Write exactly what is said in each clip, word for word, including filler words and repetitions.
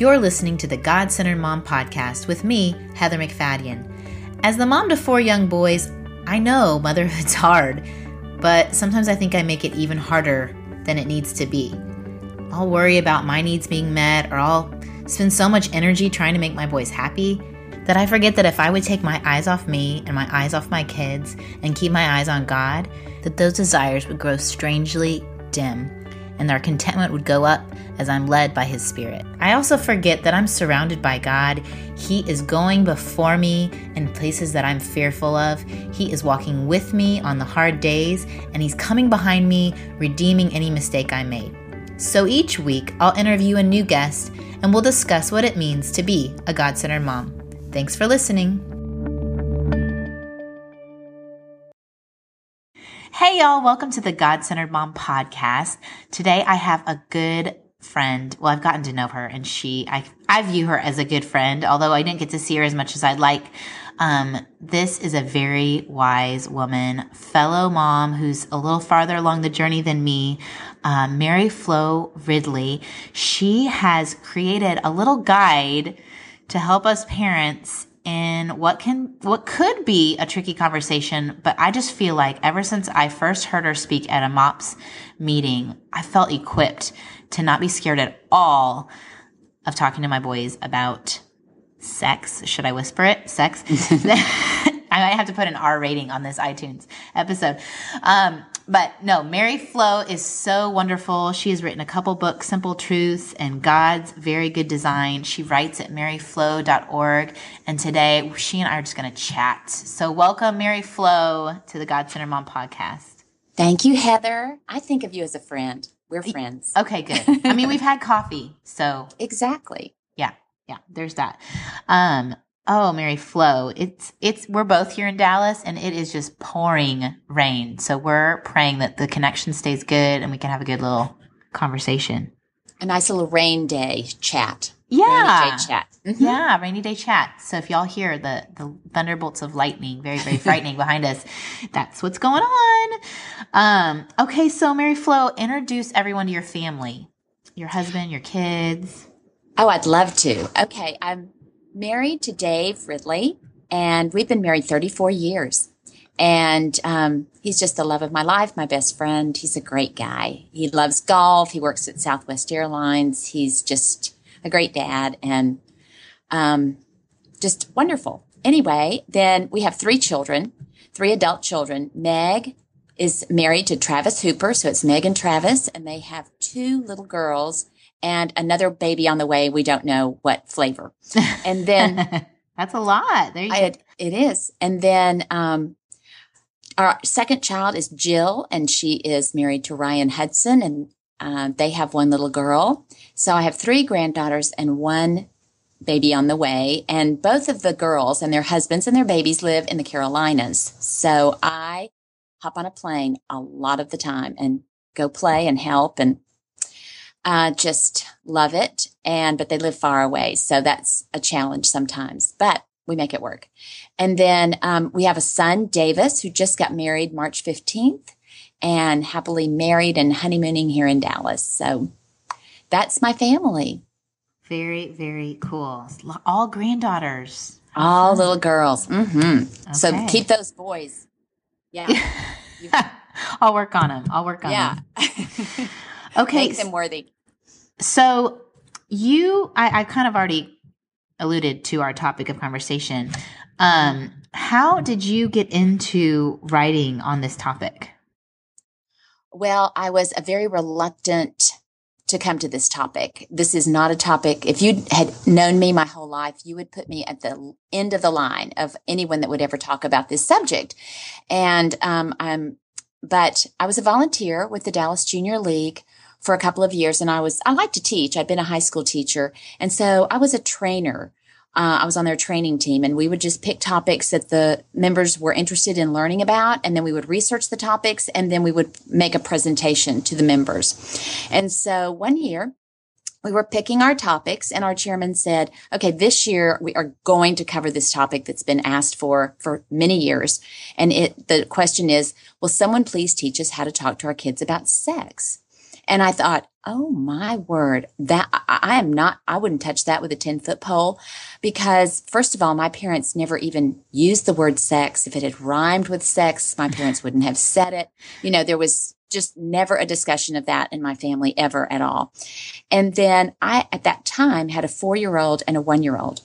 You're listening to the God-Centered Mom podcast with me, Heather McFadden. As the mom to four young boys, I know motherhood's hard, but sometimes I think I make it even harder than it needs to be. I'll worry about my needs being met, or I'll spend so much energy trying to make my boys happy that I forget that if I would take my eyes off me and my eyes off my kids and keep my eyes on God, that those desires would grow strangely dim and our contentment would go up as I'm led by His Spirit. I also forget that I'm surrounded by God. He is going before me in places that I'm fearful of. He is walking with me on the hard days, and He's coming behind me, redeeming any mistake I made. So each week, I'll interview a new guest, and we'll discuss what it means to be a God-centered mom. Thanks for listening. Hey y'all, welcome to the God-Centered Mom podcast. Today I have a good friend. Well, I've gotten to know her, and she, I, I view her as a good friend, although I didn't get to see her as much as I'd like. Um, this is a very wise woman, fellow mom who's a little farther along the journey than me, uh, Mary Flo Ridley. She has created a little guide to help us parents in what can, what could be a tricky conversation, but I just feel like ever since I first heard her speak at a MOPS meeting, I felt equipped to not be scared at all of talking to my boys about sex. Should I whisper it? Sex. I might have to put an R rating on this iTunes episode. Um, But no, Mary Flo is so wonderful. She has written a couple books, Simple Truths and God's Very Good Design. She writes at Mary Flo dot org. And today, she and I are just going to chat. So welcome, Mary Flo, to the God-Centered Mom podcast. Thank you, Heather. I think of you as a friend. We're friends. Okay, good. I mean, we've had coffee, so. Exactly. Yeah, yeah, there's that. Um, Oh, Mary Flo, it's, it's, we're both here in Dallas, and it is just pouring rain. So we're praying that the connection stays good and we can have a good little conversation. A nice little rain day chat. Yeah. Rainy day chat. Mm-hmm. Yeah. Rainy day chat. So if y'all hear the, the thunderbolts of lightning, very, very frightening behind us, that's what's going on. Um, okay. So Mary Flo, introduce everyone to your family, your husband, your kids. Oh, I'd love to. Okay. I'm married to Dave Ridley, and we've been married thirty-four years, and um, he's just the love of my life, my best friend. He's a great guy. He loves golf. He works at Southwest Airlines. He's just a great dad and um, just wonderful. Anyway, then we have three children, three adult children. Meg is married to Travis Hooper, so it's Meg and Travis, and they have two little girls and another baby on the way. We don't know what flavor. And then that's a lot. There you I, go. It is. And then um, our second child is Jill, and she is married to Ryan Hudson, and uh, they have one little girl. So I have three granddaughters and one baby on the way. And both of the girls and their husbands and their babies live in the Carolinas. So I hop on a plane a lot of the time and go play and help, and I uh, just love it, and but they live far away, so that's a challenge sometimes, but we make it work. And then um, we have a son, Davis, who just got married March fifteenth, and happily married and honeymooning here in Dallas. So that's my family. Very, very cool. All granddaughters. All mm-hmm. little girls. Mm-hmm. Okay. So keep those boys. Yeah. I'll work on them. I'll work on yeah. them. Okay. Make them worthy. So you, I, I kind of already alluded to our topic of conversation. Um, how did you get into writing on this topic? Well, I was a very reluctant to come to this topic. This is not a topic. If you had known me my whole life, you would put me at the end of the line of anyone that would ever talk about this subject. And um, I'm, but I was a volunteer with the Dallas Junior League for a couple of years, and I was, I like to teach. I'd been a high school teacher. And so I was a trainer. Uh, I was on their training team, and we would just pick topics that the members were interested in learning about. And then we would research the topics, and then we would make a presentation to the members. And so one year we were picking our topics, and our chairman said, okay, this year we are going to cover this topic that's been asked for for many years. And it, the question is, will someone please teach us how to talk to our kids about sex? And I thought, oh my word, that I am not, I wouldn't touch that with a ten foot pole, because first of all, my parents never even used the word sex. If it had rhymed with sex, my parents wouldn't have said it. You know, there was just never a discussion of that in my family ever at all. And then I, at that time, had a four-year-old and a one-year-old.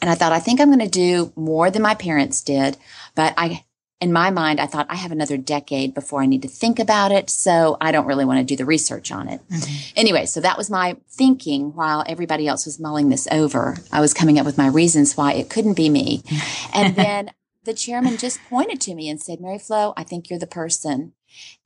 And I thought, I think I'm going to do more than my parents did. But I, in my mind, I thought I have another decade before I need to think about it. So I don't really want to do the research on it. Mm-hmm. Anyway, so that was my thinking while everybody else was mulling this over. I was coming up with my reasons why it couldn't be me. And then the chairman just pointed to me and said, Mary Flo, I think you're the person.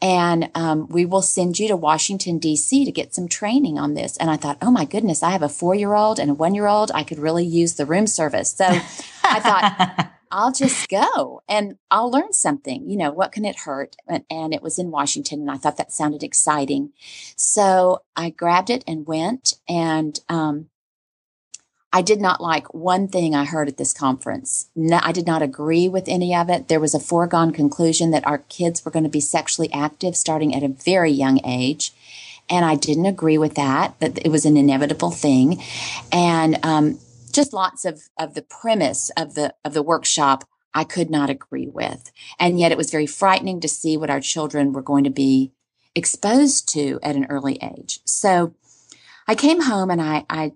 And um, we will send you to Washington, D C to get some training on this. And I thought, oh, my goodness, I have a four-year-old and a one-year-old. I could really use the room service. So I thought, I'll just go and I'll learn something. You know, what can it hurt? And, and it was in Washington. And I thought that sounded exciting. So I grabbed it and went. And um, I did not like one thing I heard at this conference. No, I did not agree with any of it. There was a foregone conclusion that our kids were going to be sexually active starting at a very young age. And I didn't agree with that, that it was an inevitable thing. And um, just lots of, of the premise of the of the workshop I could not agree with. And yet it was very frightening to see what our children were going to be exposed to at an early age. So I came home and I, I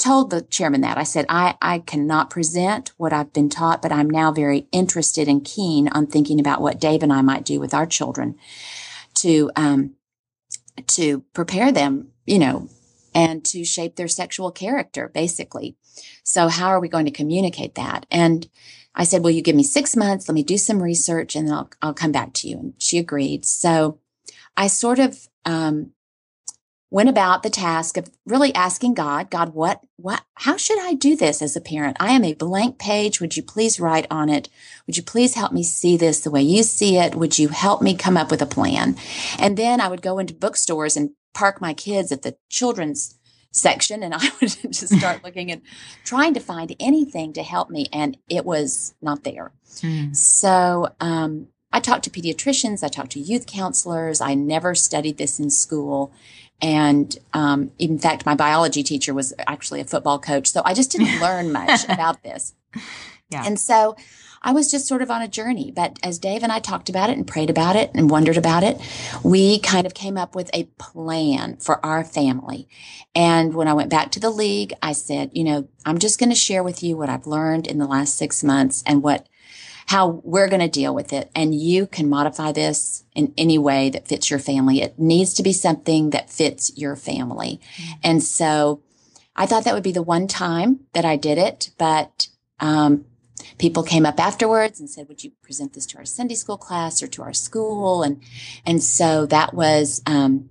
told the chairman that. I said, I, I cannot present what I've been taught, but I'm now very interested and keen on thinking about what Dave and I might do with our children to um, to prepare them, you know, and to shape their sexual character, basically. So how are we going to communicate that? And I said, will you give me six months? Let me do some research and then I'll, I'll come back to you. And she agreed. So I sort of um, went about the task of really asking God, God, what, what, how should I do this as a parent? I am a blank page. Would you please write on it? Would you please help me see this the way you see it? Would you help me come up with a plan? And then I would go into bookstores and park my kids at the children's section. And I would just start looking and trying to find anything to help me. And it was not there. Mm. So, um, I talked to pediatricians. I talked to youth counselors. I never studied this in school. And um, in fact, my biology teacher was actually a football coach. So I just didn't learn much about this. Yeah. And so I was just sort of on a journey. But as Dave and I talked about it and prayed about it and wondered about it, we kind of came up with a plan for our family. And when I went back to the league, I said, you know, I'm just going to share with you what I've learned in the last six months and what how we're going to deal with it. And you can modify this in any way that fits your family. It needs to be something that fits your family. And so I thought that would be the one time that I did it. But um, people came up afterwards and said, would you present this to our Sunday school class or to our school? And, and so that was um,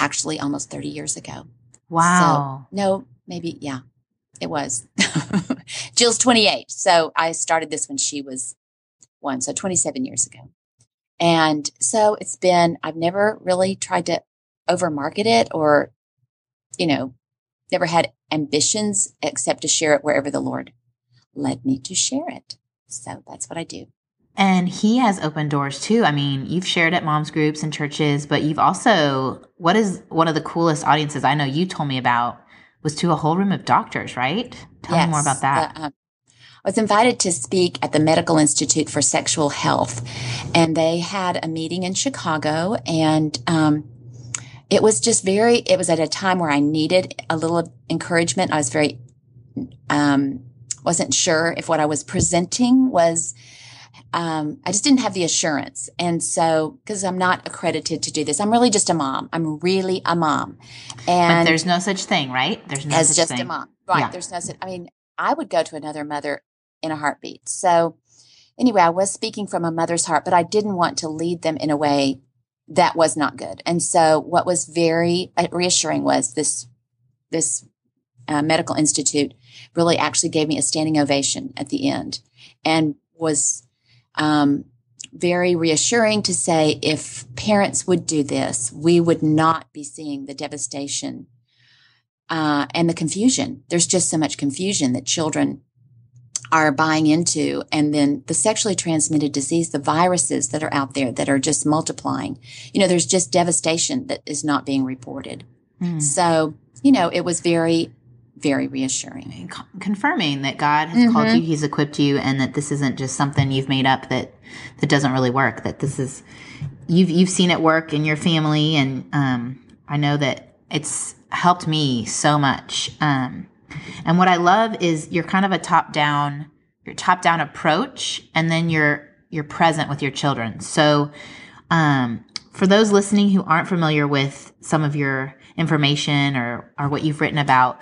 actually almost thirty years ago. Wow. So, no, maybe. Yeah, it was. Jill's twenty-eight. So I started this when she was one, so twenty-seven years ago. And so it's been, I've never really tried to overmarket it or, you know, never had ambitions except to share it wherever the Lord led me to share it. So that's what I do. And He has opened doors too. I mean, you've shared at moms groups and churches, but you've also, what is one of the coolest audiences I know you told me about was to a whole room of doctors, right? Tell yes, me more about that. The, um, I was invited to speak at the Medical Institute for Sexual Health, and they had a meeting in Chicago, and um, it was just very, it was at a time where I needed a little encouragement. I was very, um, wasn't sure if what I was presenting was, um, I just didn't have the assurance. And so, because I'm not accredited to do this, I'm really just a mom. I'm really a mom. And but there's no such thing, right? There's no as such just thing. A mom. Right. Yeah. There's no such, I mean, I would go to another mother in a heartbeat. So anyway, I was speaking from a mother's heart, but I didn't want to lead them in a way that was not good. And so what was very reassuring was this, this uh, medical institute really actually gave me a standing ovation at the end and was Um, very reassuring to say, if parents would do this, we would not be seeing the devastation uh, and the confusion. There's just so much confusion that children are buying into, and then the sexually transmitted disease, the viruses that are out there that are just multiplying. You know, there's just devastation that is not being reported. Mm. So, you know, it was very, very reassuring. Confirming that God has mm-hmm. called you, He's equipped you, and that this isn't just something you've made up that, that doesn't really work, that this is, you've, you've seen it work in your family. And um, I know that it's helped me so much. Um, And what I love is you're kind of a top-down, your top-down approach, and then you're you're present with your children. So, um, for those listening who aren't familiar with some of your information or or what you've written about,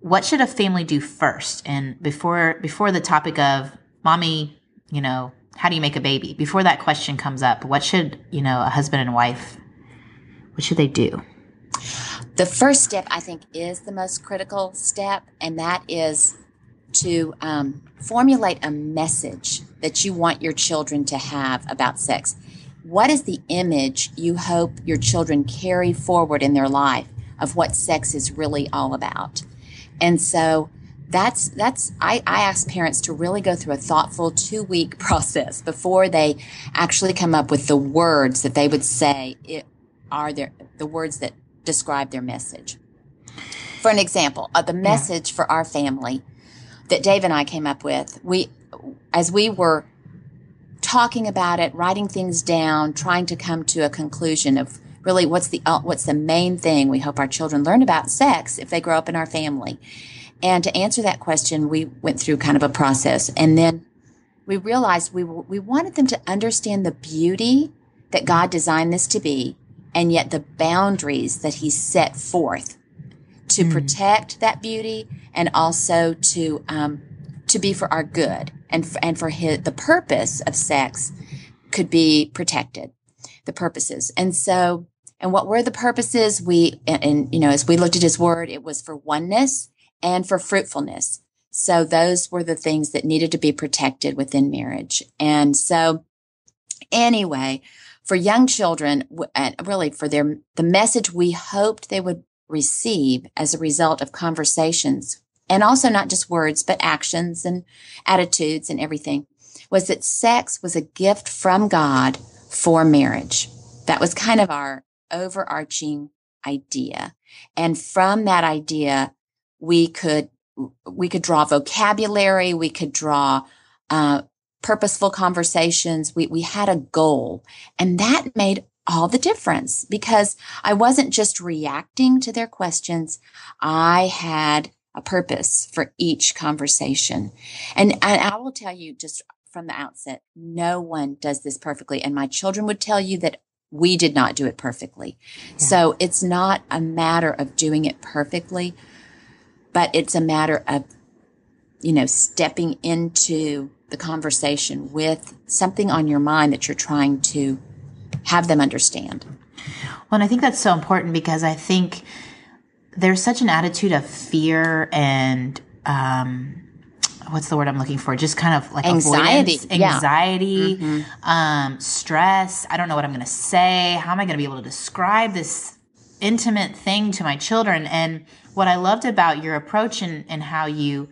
what should a family do first? And before before the topic of mommy, you know, how do you make a baby? Before that question comes up, what should, you know, a husband and wife, what should they do? The first step, I think, is the most critical step, and that is to um, formulate a message that you want your children to have about sex. What is the image you hope your children carry forward in their life of what sex is really all about? And so that's, that's I, I ask parents to really go through a thoughtful two-week process before they actually come up with the words that they would say it, are there, the words that describe their message. For an example, uh, the message yeah. for our family that Dave and I came up with, we, as we were talking about it, writing things down, trying to come to a conclusion of really what's the uh, what's the main thing we hope our children learn about sex if they grow up in our family. And to answer that question, we went through kind of a process, and then we realized we we wanted them to understand the beauty that God designed this to be, and yet the boundaries that He set forth to mm. protect that beauty, and also to um, to be for our good, and f- and for his, the purpose of sex could be protected, the purposes. And so, and what were the purposes? We and, and you know, as we looked at His Word, it was for oneness and for fruitfulness. So those were the things that needed to be protected within marriage. And so, anyway. For young children, and really for their the message we hoped they would receive as a result of conversations, and also not just words, but actions and attitudes and everything, was that sex was a gift from God for marriage. That was kind of our overarching idea. And from that idea, we could we could draw vocabulary, we could draw uh purposeful conversations. We, we had a goal, and that made all the difference, because I wasn't just reacting to their questions. I had a purpose for each conversation. And, and I will tell you just from the outset, no one does this perfectly. And my children would tell you that we did not do it perfectly. Yeah. So it's not a matter of doing it perfectly, but it's a matter of, you know, stepping into the conversation with something on your mind that you're trying to have them understand. Well, and I think that's so important, because I think there's such an attitude of fear and, um, what's the word I'm looking for? Just kind of like anxiety, avoidance, anxiety, yeah. mm-hmm. um, stress. I don't know what I'm going to say. How am I going to be able to describe this intimate thing to my children? And what I loved about your approach and, and how you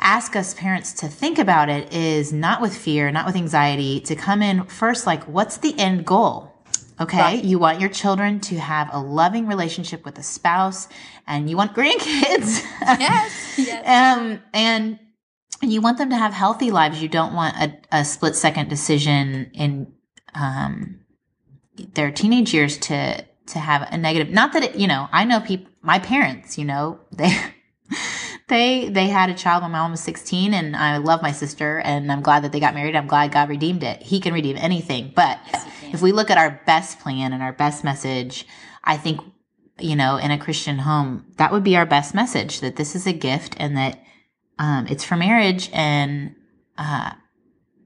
ask us parents to think about it is not with fear, not with anxiety, to come in first, like, what's the end goal? Okay. Right. You want your children to have a loving relationship with a spouse, and you want grandkids. Yes. yes. Um, and you want them to have healthy lives. You don't want a, a split second decision in, um, their teenage years to, to have a negative, not that it, you know, I know people, my parents, you know, they, They they had a child when my mom was sixteen, and I love my sister, and I'm glad that they got married. I'm glad God redeemed it. He can redeem anything. But yes, if we look at our best plan and our best message, I think, you know, in a Christian home, that would be our best message, that this is a gift, and that um, it's for marriage. And uh,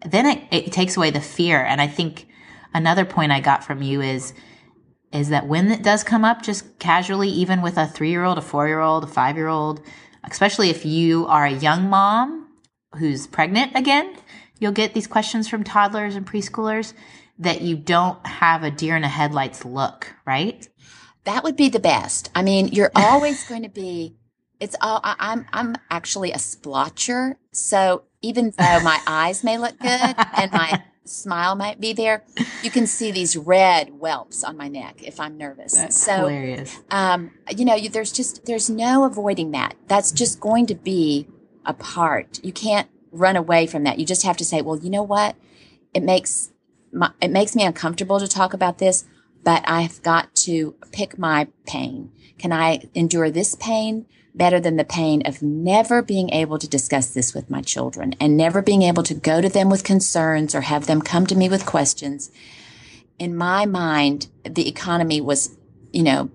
then it, it takes away the fear. And I think another point I got from you is, is that when it does come up, just casually, even with a three-year-old, a four-year-old, a five-year-old, especially if you are a young mom who's pregnant again, you'll get these questions from toddlers and preschoolers, that you don't have a deer in the headlights look, right? That would be the best. I mean, you're always going to be, It's all I, I'm. I'm actually a splotcher, so even though my eyes may look good and my smile might be there, you can see these red whelps on my neck if I'm nervous. That's so hilarious. Um, you know, you, there's just there's no avoiding that. That's just going to be a part. You can't run away from that. You just have to say, well, you know what? It makes my, it makes me uncomfortable to talk about this, but I've got to pick my pain. Can I endure this pain better than the pain of never being able to discuss this with my children and never being able to go to them with concerns or have them come to me with questions? In my mind, the economy was, you know,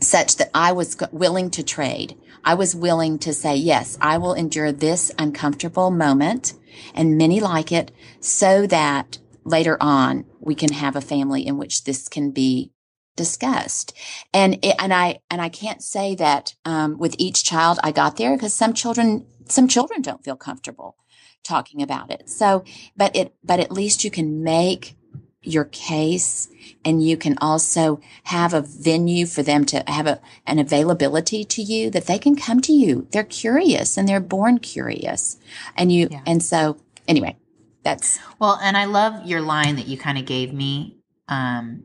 such that I was willing to trade. I was willing to say, yes, I will endure this uncomfortable moment and many like it so that later on we can have a family in which this can be discussed. And it, and I and I can't say that um, with each child I got there, because some children some children don't feel comfortable talking about it. So, but it but at least you can make your case, and you can also have a venue for them to have a, an availability to you that they can come to you. They're curious, and they're born curious, and you yeah. and so anyway, that's well. And I love your line that you kind of gave me. Um,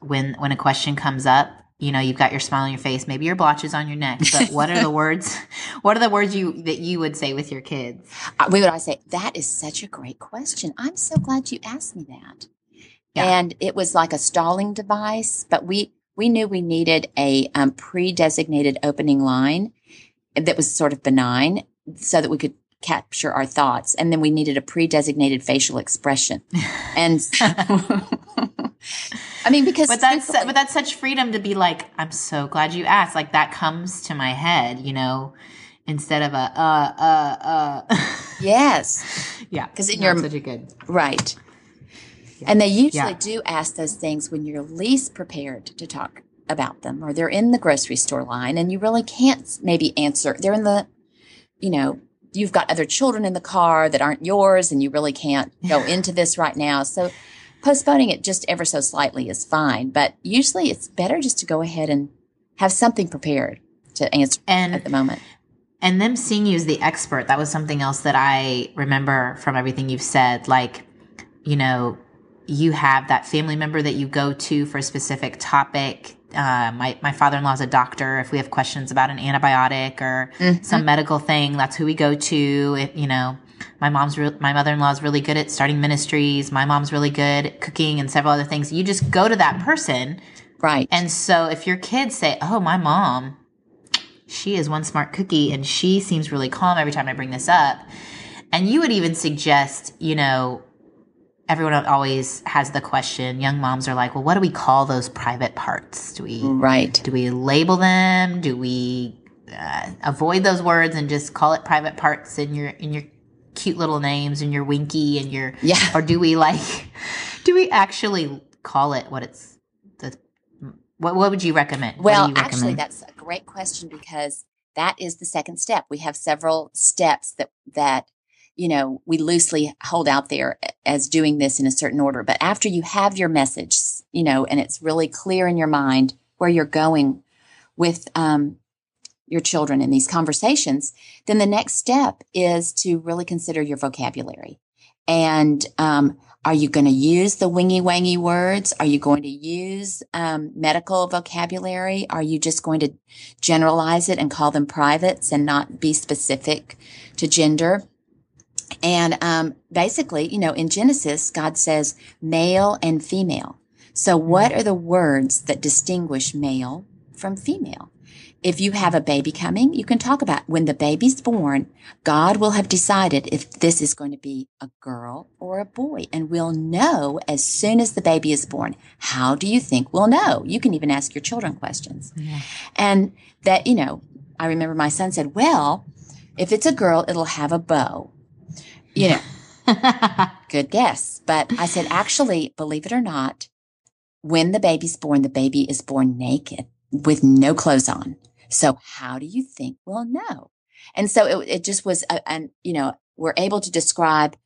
When when a question comes up, you know, you've got your smile on your face, maybe your blotches on your neck, but what are the words? What are the words you that you would say with your kids? Uh, we would always say, that is such a great question. I'm so glad you asked me that. Yeah. And it was like a stalling device, but we we knew we needed a um, pre-designated opening line that was sort of benign, so that we could capture our thoughts, and then we needed a pre-designated facial expression, and. I mean, because but that's people, but that's such freedom to be like, I'm so glad you asked. Like, that comes to my head, you know, instead of a uh uh uh. Yes, yeah, because in your such a good right, yeah. And they usually yeah. do ask those things when you're least prepared to talk about them, or they're in the grocery store line, and you really can't maybe answer. They're in the, you know, you've got other children in the car that aren't yours, and you really can't go into this right now, so. Postponing it just ever so slightly is fine, but usually it's better just to go ahead and have something prepared to answer and, at the moment. And them seeing you as the expert, that was something else that I remember from everything you've said. Like, you know, you have that family member that you go to for a specific topic. Uh, my, my father-in-law is a doctor. If we have questions about an antibiotic or mm-hmm. some medical thing, that's who we go to, if, you know. My mom's, re- my mother-in-law is really good at starting ministries. My mom's really good at cooking and several other things. You just go to that person. Right. And so if your kids say, oh, my mom, she is one smart cookie and she seems really calm every time I bring this up. And you would even suggest, you know, everyone always has the question. Young moms are like, well, what do we call those private parts? Do we, right. do we label them? Do we uh, avoid those words and just call it private parts in your, in your, cute little names and your Winky and your yeah. or do we like do we actually call it what it's the what what would you recommend? Well, you recommend? Actually, that's a great question, because that is the second step. We have several steps that that you know we loosely hold out there as doing this in a certain order. But after you have your message, you know, and it's really clear in your mind where you're going with um your children in these conversations, then the next step is to really consider your vocabulary. And um, are you going to use the wingy-wangy words? Are you going to use um, medical vocabulary? Are you just going to generalize it and call them privates and not be specific to gender? And um, basically, you know, in Genesis, God says male and female. So what are the words that distinguish male from female? If you have a baby coming, you can talk about when the baby's born, God will have decided if this is going to be a girl or a boy, and we'll know as soon as the baby is born. How do you think we'll know? You can even ask your children questions. Yeah. And that, you know, I remember my son said, well, if it's a girl, it'll have a bow. You know, good guess. But I said, actually, believe it or not, when the baby's born, the baby is born naked with no clothes on. So how do you think we'll know? And so it, it just was, a, and you know, we're able to describe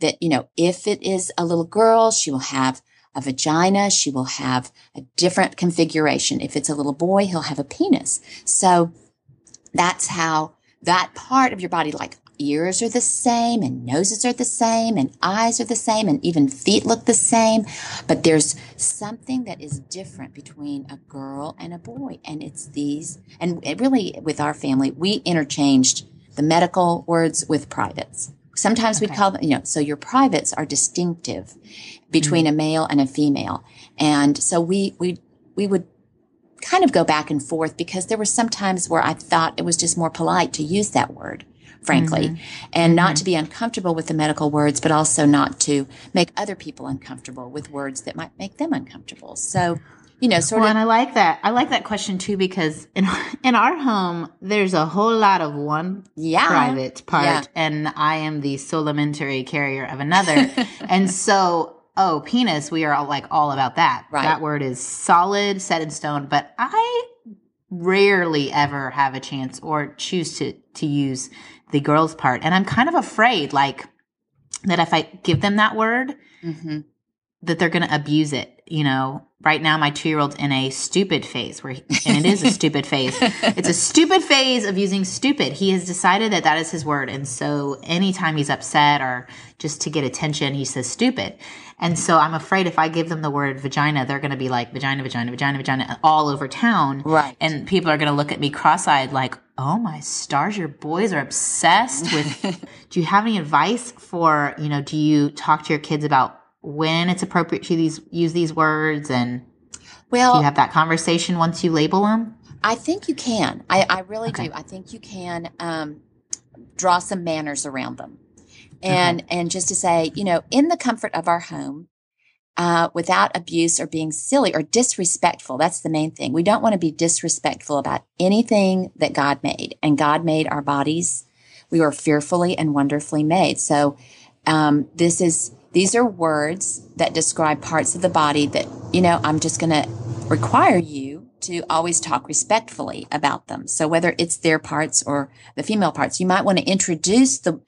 that, you know, if it is a little girl, she will have a vagina. She will have a different configuration. If it's a little boy, he'll have a penis. So That's how that part of your body, like ears are the same and noses are the same and eyes are the same and even feet look the same. But there's something that is different between a girl and a boy. And it's these, and it really with our family, we interchanged the medical words with privates. Sometimes okay. we call them, you know, so your privates are distinctive between mm-hmm. a male and a female. And so we, we, we would kind of go back and forth because there were some times where I thought it was just more polite to use that word, frankly, mm-hmm. and not mm-hmm. to be uncomfortable with the medical words, but also not to make other people uncomfortable with words that might make them uncomfortable. So, you know, sort well, of. And I like that. I like that question too, because in in our home, there's a whole lot of one yeah. private part, yeah. and I am the solamentary carrier of another. And so, oh, penis, we are all like all about that. Right. That word is solid, set in stone, but I rarely ever have a chance or choose to, to use the girl's part. And I'm kind of afraid, like, that if I give them that word, mm-hmm. that they're going to abuse it. You know, right now my two-year-old's in a stupid phase where, he, and it is a stupid phase. It's a stupid phase of using stupid. He has decided that that is his word. And so anytime he's upset or just to get attention, he says stupid. And so I'm afraid if I give them the word vagina, they're going to be like vagina, vagina, vagina, vagina all over town. Right. And people are going to look at me cross-eyed like, oh my stars, your boys are obsessed with, do you have any advice for, you know, do you talk to your kids about when it's appropriate to these, use these words, and well, do you have that conversation once you label them? I think you can. I, I really okay. do. I think you can um, draw some manners around them. And okay. and just to say, you know, in the comfort of our home, uh, without abuse or being silly or disrespectful, that's the main thing. We don't want to be disrespectful about anything that God made. And God made our bodies. We were fearfully and wonderfully made. So um, this is... These are words that describe parts of the body that, you know, I'm just going to require you to always talk respectfully about them. So whether it's their parts or the female parts, you might want to introduce the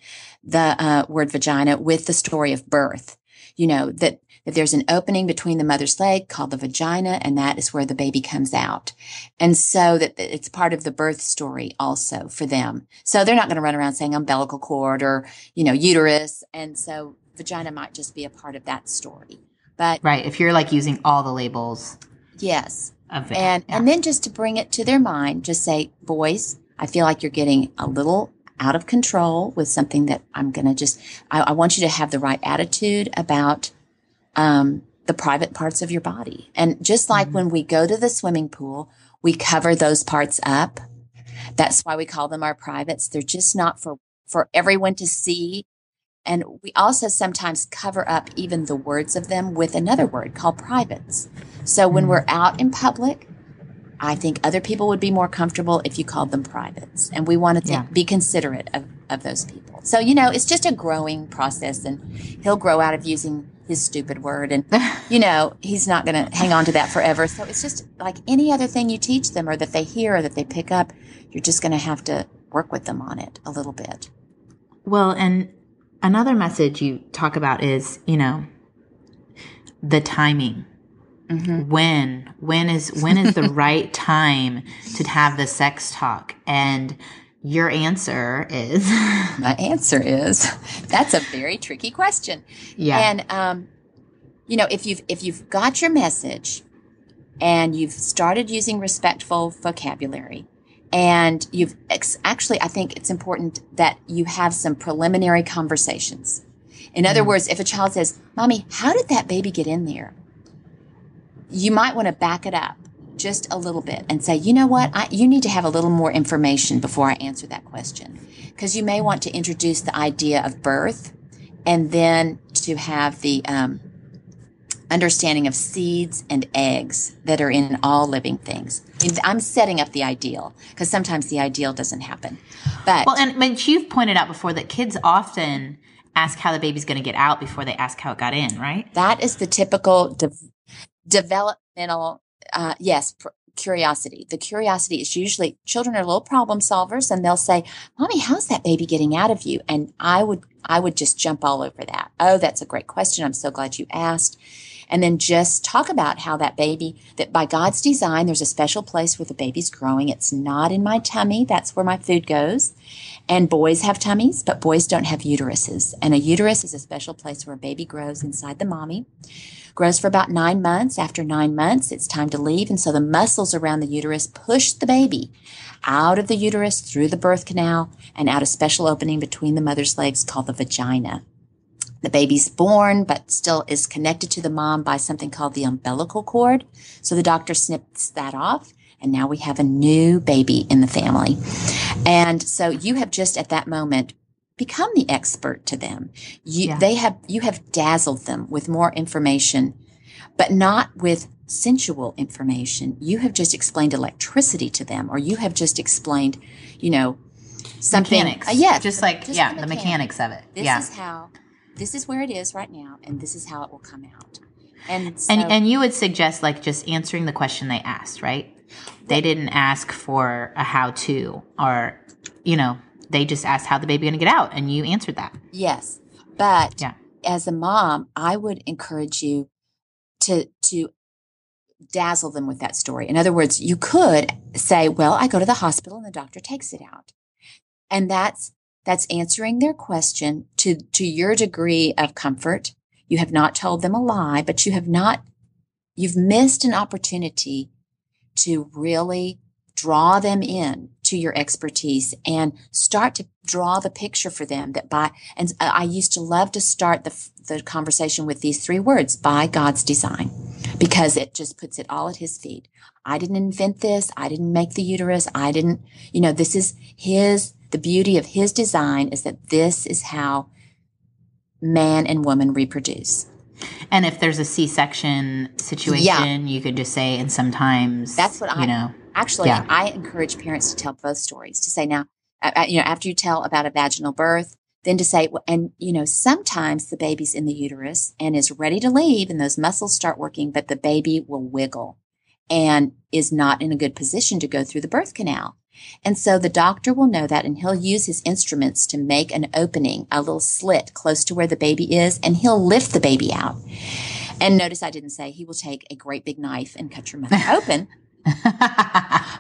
the uh, word vagina with the story of birth. You know, that if there's an opening between the mother's leg called the vagina, and that is where the baby comes out. And so that it's part of the birth story also for them. So they're not going to run around saying umbilical cord or, you know, uterus. And so vagina might just be a part of that story. But right, if you're like using all the labels. Yes. Of it. And yeah. and then just to bring it to their mind, just say, boys, I feel like you're getting a little out of control with something that I'm going to just, I, I want you to have the right attitude about um, the private parts of your body. And just like mm-hmm. when we go to the swimming pool, we cover those parts up. That's why we call them our privates. They're just not for, for everyone to see. And we also sometimes cover up even the words of them with another word called privates. So when we're out in public, I think other people would be more comfortable if you called them privates. And we want to yeah. be considerate of, of those people. So, you know, it's just a growing process, and he'll grow out of using his stupid word. And, you know, he's not going to hang on to that forever. So it's just like any other thing you teach them or that they hear or that they pick up, you're just going to have to work with them on it a little bit. Well, and another message you talk about is, you know, the timing. Mm-hmm. When, when is, when is the right time to have the sex talk? And your answer is? My answer is, that's a very tricky question. Yeah. And, um, you know, if you've, if you've got your message and you've started using respectful vocabulary, and you've ex- actually, I think it's important that you have some preliminary conversations. In mm. other words, if a child says, Mommy, how did that baby get in there? You might want to back it up just a little bit and say, you know what, I, you need to have a little more information before I answer that question. Because you may want to introduce the idea of birth and then to have the um, understanding of seeds and eggs that are in all living things. I'm setting up the ideal because sometimes the ideal doesn't happen. But well, and I mean, you've pointed out before that kids often ask how the baby's going to get out before they ask how it got in, right? That is the typical de- developmental, uh, yes, pr- curiosity. The curiosity is usually children are little problem solvers, and they'll say, "Mommy, how's that baby getting out of you?" And I would, I would just jump all over that. Oh, that's a great question. I'm so glad you asked. and then just talk about how that baby, that by God's design, there's a special place where the baby's growing. It's not in my tummy. That's where my food goes. And boys have tummies, but boys don't have uteruses. And a uterus is a special place where a baby grows inside the mommy. Grows for about nine months. After nine months, it's time to leave. And so the muscles around the uterus push the baby out of the uterus through the birth canal and out a special opening between the mother's legs called the vagina. The baby's born, but still is connected to the mom by something called the umbilical cord. So the doctor snips that off. And now we have a new baby in the family. And so you have just at that moment become the expert to them. You, yeah. they have, you have dazzled them with more information, but not with sensual information. You have just explained electricity to them, or you have just explained, you know, something. Mechanics. Uh, yeah. Just like, just yeah, the mechanics. the mechanics of it. This yeah. is how, this is where it is right now, and this is how it will come out. And, so, and and you would suggest like just answering the question they asked, right? They didn't ask for a how-to, or, you know, they just asked how the baby going to get out, and you answered that. Yes. But yeah. as a mom, I would encourage you to to dazzle them with that story. In other words, you could say, well, I go to the hospital and the doctor takes it out. And that's that's answering their question to to your degree of comfort. You have not told them a lie, but you have not, you've missed an opportunity to really draw them in to your expertise and start to draw the picture for them that by, and I used to love to start the the conversation with these three words, by God's design, because it just puts it all at his feet. I didn't invent this. I didn't make the uterus. I didn't, you know, this is his, the beauty of his design is that this is how man and woman reproduce. And if there's a C-section situation, yeah. you could just say, and sometimes, that's what I, you know. Actually, yeah. I encourage parents to tell both stories, to say now, uh, you know, after you tell about a vaginal birth, then to say, and, you know, sometimes the baby's in the uterus and is ready to leave and those muscles start working, but the baby will wiggle and is not in a good position to go through the birth canal. And so the doctor will know that, and he'll use his instruments to make an opening, a little slit close to where the baby is, and he'll lift the baby out. And notice I didn't say he will take a great big knife and cut your mother open.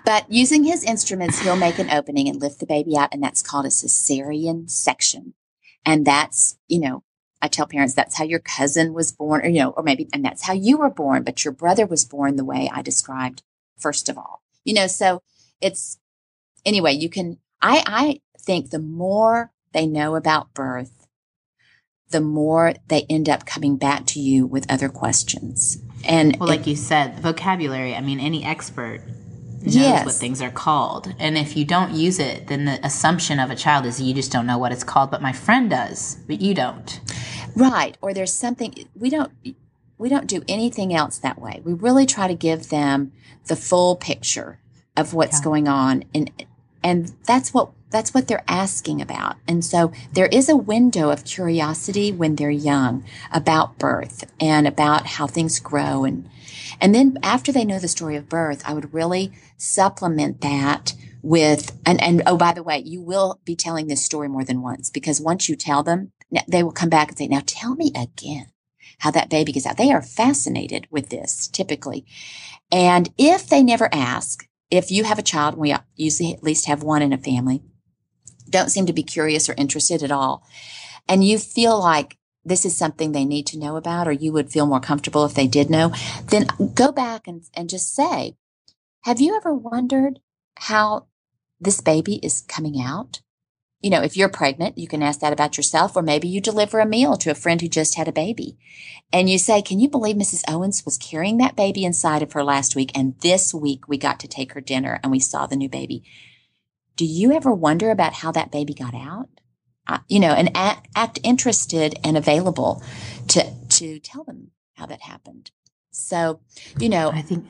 But using his instruments, he'll make an opening and lift the baby out, and that's called a cesarean section. And that's, you know, I tell parents that's how your cousin was born, or, you know, or maybe, and that's how you were born, but your brother was born the way I described first of all. You know, so it's, anyway, you can, I, I think the more they know about birth, the more they end up coming back to you with other questions. And well, it, like you said, the vocabulary, I mean, any expert knows yes. what things are called. And if you don't use it, then the assumption of a child is you just don't know what it's called, but my friend does, but you don't. Right. Or there's something, we don't, we don't do anything else that way. We really try to give them the full picture of what's yeah. going on. And And that's what that's what they're asking about. And so there is a window of curiosity when they're young about birth and about how things grow. And and then after they know the story of birth, I would really supplement that with, and, and oh, by the way, you will be telling this story more than once, because once you tell them, they will come back and say, now tell me again how that baby gets out. They are fascinated with this typically. And if they never ask, if you have a child, and we usually at least have one in a family, don't seem to be curious or interested at all, and you feel like this is something they need to know about, or you would feel more comfortable if they did know, then go back and, and just say, have you ever wondered how this baby is coming out? You know, if you're pregnant, you can ask that about yourself, or maybe you deliver a meal to a friend who just had a baby and you say, can you believe Missus Owens was carrying that baby inside of her last week? And this week we got to take her dinner and we saw the new baby. Do you ever wonder about how that baby got out? Uh, you know, and act, act interested and available to, to tell them how that happened. So, you know, I think,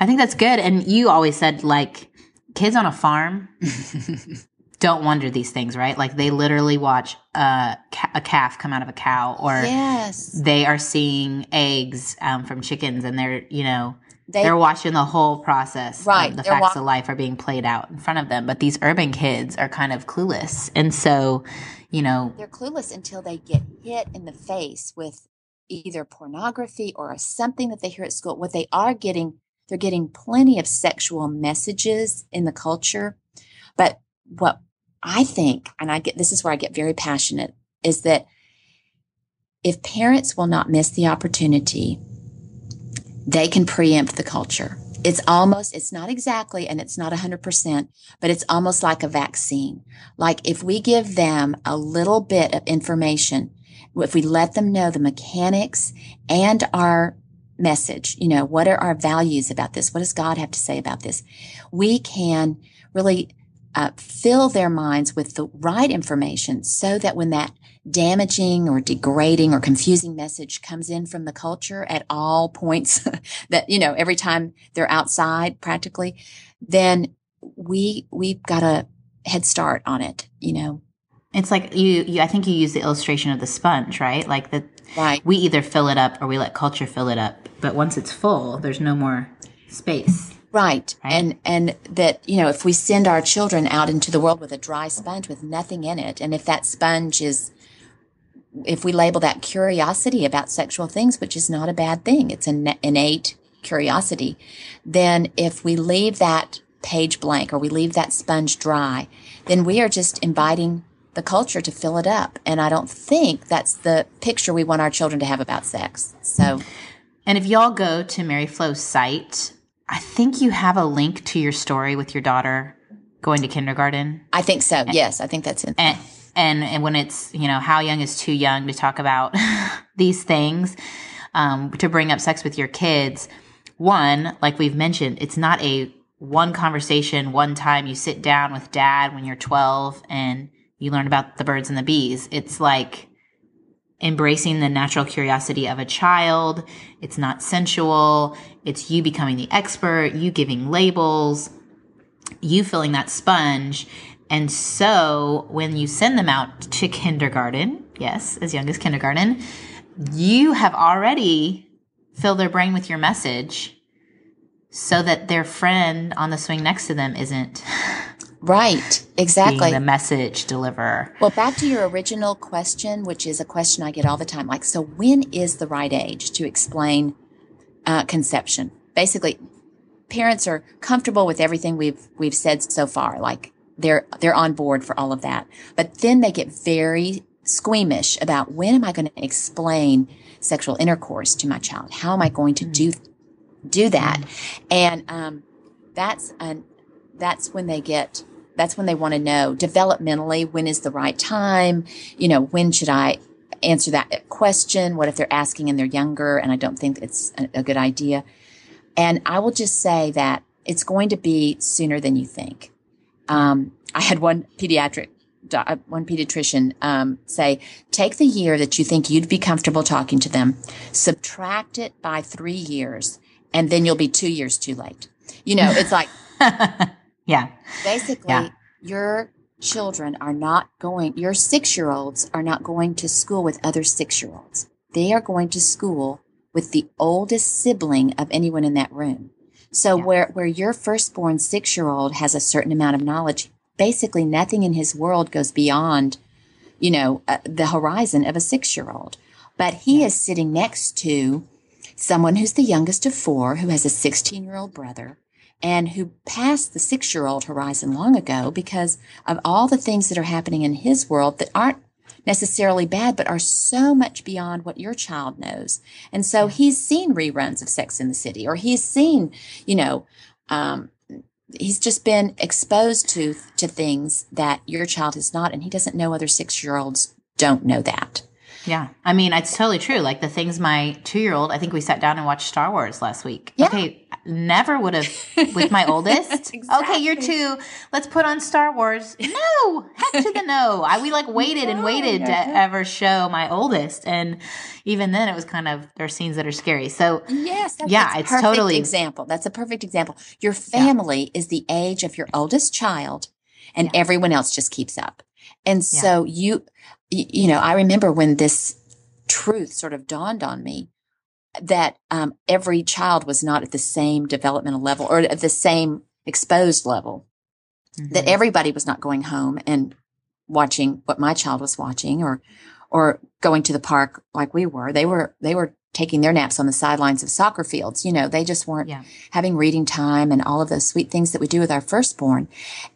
I think that's good. And you always said, like, kids on a farm don't wonder these things, right? Like, they literally watch a, ca- a calf come out of a cow, or yes. they are seeing eggs um, from chickens, and they're, you know, they, they're watching the whole process. Right. The facts wa- of life are being played out in front of them. But these urban kids are kind of clueless. And so, you know. They're clueless until they get hit in the face with either pornography or something that they hear at school, what they are getting, they're getting plenty of sexual messages in the culture. But what I think, and I get, this is where I get very passionate, is that if parents will not miss the opportunity, they can preempt the culture. It's almost, it's not exactly, and it's not one hundred percent, but it's almost like a vaccine. Like if we give them a little bit of information, if we let them know the mechanics and our message, you know, what are our values about this? What does God have to say about this? We can really uh, fill their minds with the right information so that when that damaging or degrading or confusing message comes in from the culture at all points that, you know, every time they're outside practically, then we, we've got a head start on it, you know. It's like you, you, I think you use the illustration of the sponge, right? Like the, right. We either fill it up or we let culture fill it up. But once it's full, there's no more space. Right. right. And, and that, you know, if we send our children out into the world with a dry sponge with nothing in it, and if that sponge is, if we label that curiosity about sexual things, which is not a bad thing, it's an innate curiosity, then if we leave that page blank or we leave that sponge dry, then we are just inviting the culture to fill it up. And I don't think that's the picture we want our children to have about sex. So, and if y'all go to Mary Flo's site, I think you have a link to your story with your daughter going to kindergarten. I think so. And, yes. I think that's it. And, and, and when it's, you know, how young is too young to talk about these things, um, to bring up sex with your kids. One, like we've mentioned, it's not a one conversation, one time you sit down with dad when you're twelve and you learn about the birds and the bees. It's like embracing the natural curiosity of a child. It's not sensual. It's you becoming the expert, you giving labels, you filling that sponge. And so when you send them out to kindergarten, yes, as young as kindergarten, you have already filled their brain with your message so that their friend on the swing next to them isn't... Right, exactly. Being the message deliverer. Well, back to your original question, which is a question I get all the time. Like, so when is the right age to explain uh, conception? Basically, parents are comfortable with everything we've we've said so far. Like, they're they're on board for all of that. But then they get very squeamish about, when am I going to explain sexual intercourse to my child? How am I going to do do that? And um, that's an That's when they get, that's when they want to know developmentally, when is the right time? You know, when should I answer that question? What if they're asking and they're younger and I don't think it's a, a good idea? And I will just say that it's going to be sooner than you think. Um, I had one pediatric, one pediatrician um, say, take the year that you think you'd be comfortable talking to them, subtract it by three years, and then you'll be two years too late. You know, it's like, yeah. Basically, yeah. Your children are not going, your six-year-olds are not going to school with other six-year-olds. They are going to school with the oldest sibling of anyone in that room. So yeah. where, where your firstborn six-year-old has a certain amount of knowledge, basically nothing in his world goes beyond, you know, uh, the horizon of a six-year-old. But he yeah. is sitting next to someone who's the youngest of four, who has a sixteen-year-old brother, and who passed the six-year-old horizon long ago because of all the things that are happening in his world that aren't necessarily bad, but are so much beyond what your child knows. And so he's seen reruns of Sex in the City, or he's seen, you know, um, he's just been exposed to, to things that your child is not, and he doesn't know other six-year-olds don't know that. Yeah. I mean, it's totally true. Like the things my two-year-old, I think we sat down and watched Star Wars last week. Yeah. Okay. Never would have with my oldest. Exactly. Okay. You're two. Let's put on Star Wars. No. Heck to the no. I, we like waited and waited no, no, no. to ever show my oldest. And even then it was kind of, there are scenes that are scary. So yes, that's, yeah, that's it's perfect totally example. That's a perfect example. Your family yeah. is the age of your oldest child and yeah. everyone else just keeps up. And so yeah. you, you know, I remember when this truth sort of dawned on me that um, every child was not at the same developmental level or at the same exposed level, mm-hmm. that everybody was not going home and watching what my child was watching or or going to the park like we were. They were, they were taking their naps on the sidelines of soccer fields. You know, they just weren't yeah. having reading time and all of those sweet things that we do with our firstborn.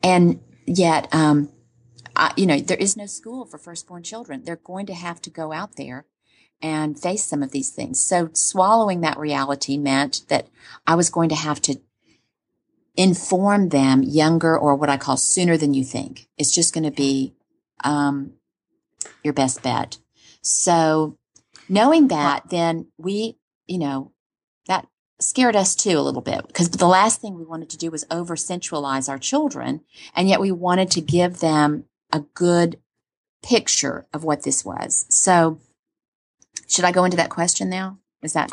And yet, um, I, you know, there is no school for firstborn children. They're going to have to go out there and face some of these things. So swallowing that reality meant that I was going to have to inform them younger, or what I call sooner than you think. It's just going to be um, your best bet. So knowing that, then we, you know, that scared us too a little bit, because the last thing we wanted to do was over-sensualize our children. And yet we wanted to give them a good picture of what this was. So should I go into that question now? Is that...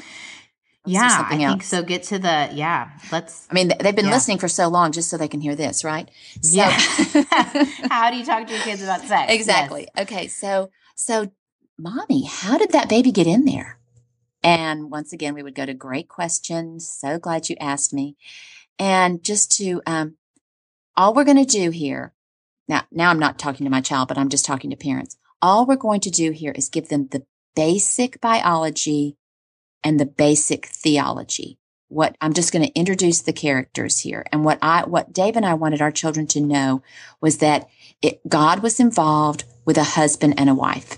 Yeah, I think so. Get to the, yeah, let's. I mean, they've been yeah. listening for so long just so they can hear this, right? So, yeah. How do you talk to your kids about sex? Exactly. Yes. Okay. So, so mommy, how did that baby get in there? And once again, we would go to great questions. So glad you asked me. And just to, um, all we're going to do here now, now I'm not talking to my child, but I'm just talking to parents. All we're going to do here is give them the basic biology and the basic theology. What I'm just going to introduce the characters here. And what I, what Dave and I wanted our children to know was that it, God was involved with a husband and a wife.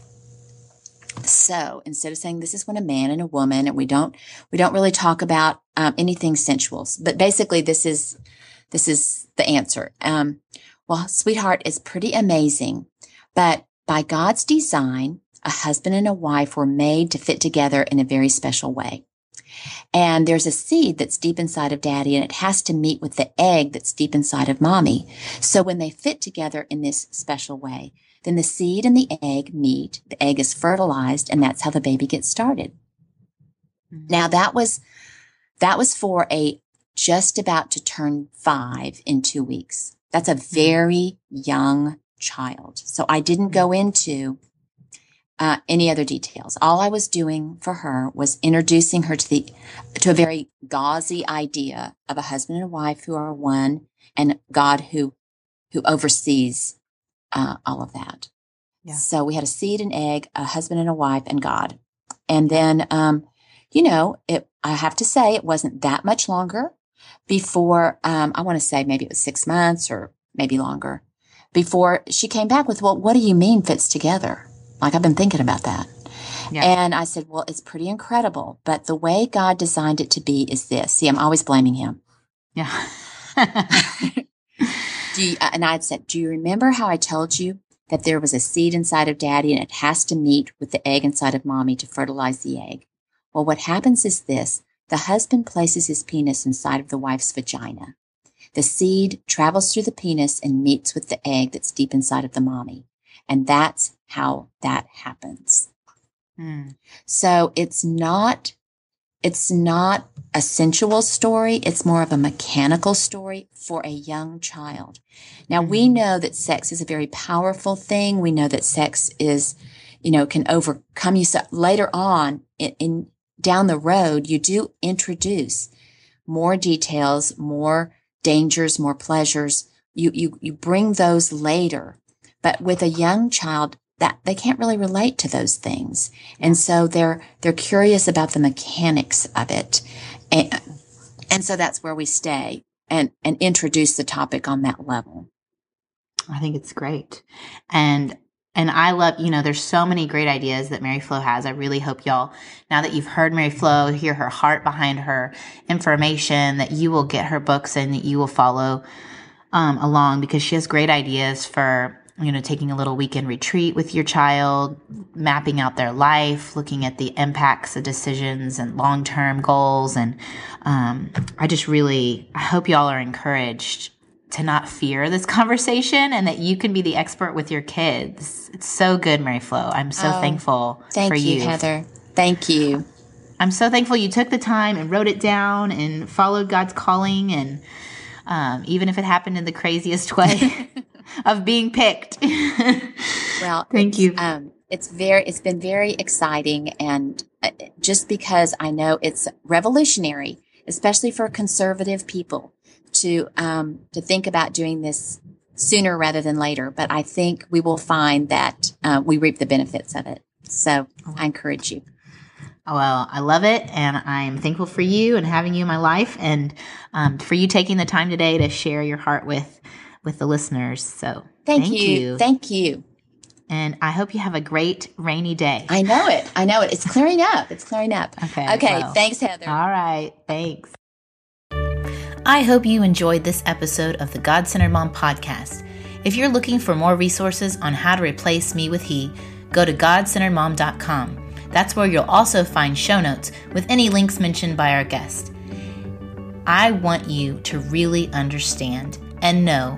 So instead of saying this is when a man and a woman, and we don't, we don't really talk about um, anything sensual, but basically this is, this is the answer. Um, well, sweetheart, it's pretty amazing, but by God's design, a husband and a wife were made to fit together in a very special way. And there's a seed that's deep inside of daddy, and it has to meet with the egg that's deep inside of mommy. So when they fit together in this special way, then the seed and the egg meet, the egg is fertilized, and that's how the baby gets started. Mm-hmm. Now that was, that was for a just about to turn five in two weeks. That's a very young child. So I didn't go into Uh, any other details. All I was doing for her was introducing her to the, to a very gauzy idea of a husband and a wife who are one, and God who, who oversees uh, all of that. Yeah. So we had a seed and egg, a husband and a wife, and God. And then, um, you know, it, I have to say it wasn't that much longer before, um, I want to say maybe it was six months or maybe longer before she came back with, well, what do you mean fits together? Like, I've been thinking about that. Yeah. And I said, well, it's pretty incredible, but the way God designed it to be is this. See, I'm always blaming him. Yeah. do you, and I'd said, do you remember how I told you that there was a seed inside of daddy and it has to meet with the egg inside of mommy to fertilize the egg? Well, what happens is this. The husband places his penis inside of the wife's vagina. The seed travels through the penis and meets with the egg that's deep inside of the mommy. And that's how that happens. Mm. So it's not, it's not a sensual story. It's more of a mechanical story for a young child. Now mm-hmm. we know that sex is a very powerful thing. We know that sex is, you know, can overcome you. So later on in, in down the road, you do introduce more details, more dangers, more pleasures. You, you, you bring those later. But with a young child, that they can't really relate to those things. And so they're, they're curious about the mechanics of it. And, and so that's where we stay and, and introduce the topic on that level. I think it's great. And, and I love, you know, there's so many great ideas that Mary Flo has. I really hope y'all, now that you've heard Mary Flo, hear her heart behind her information, that you will get her books and that you will follow um, along, because she has great ideas for, you know, taking a little weekend retreat with your child, mapping out their life, looking at the impacts of decisions and long-term goals. And um, I just really, I hope y'all are encouraged to not fear this conversation and that you can be the expert with your kids. It's so good, Mary Flo. I'm so oh, thankful thank for you. Thank you, Heather. Thank you. I'm so thankful you took the time and wrote it down and followed God's calling. And um, even if it happened in the craziest way, of being picked. Well, thank you. Um, it's very, it's been very exciting. And just because I know it's revolutionary, especially for conservative people to, um, to think about doing this sooner rather than later. But I think we will find that, uh, we reap the benefits of it. So I encourage you. Well, I love it, and I am thankful for you and having you in my life, and um, for you taking the time today to share your heart with with the listeners. So thank, thank you. you. Thank you. And I hope you have a great rainy day. I know it. I know it. It's clearing up. It's clearing up. Okay. Okay. Well, thanks, Heather. All right. Thanks. I hope you enjoyed this episode of the God-Centered Mom podcast. If you're looking for more resources on how to replace me with he, go to God centered mom dot com. That's where you'll also find show notes with any links mentioned by our guest. I want you to really understand and know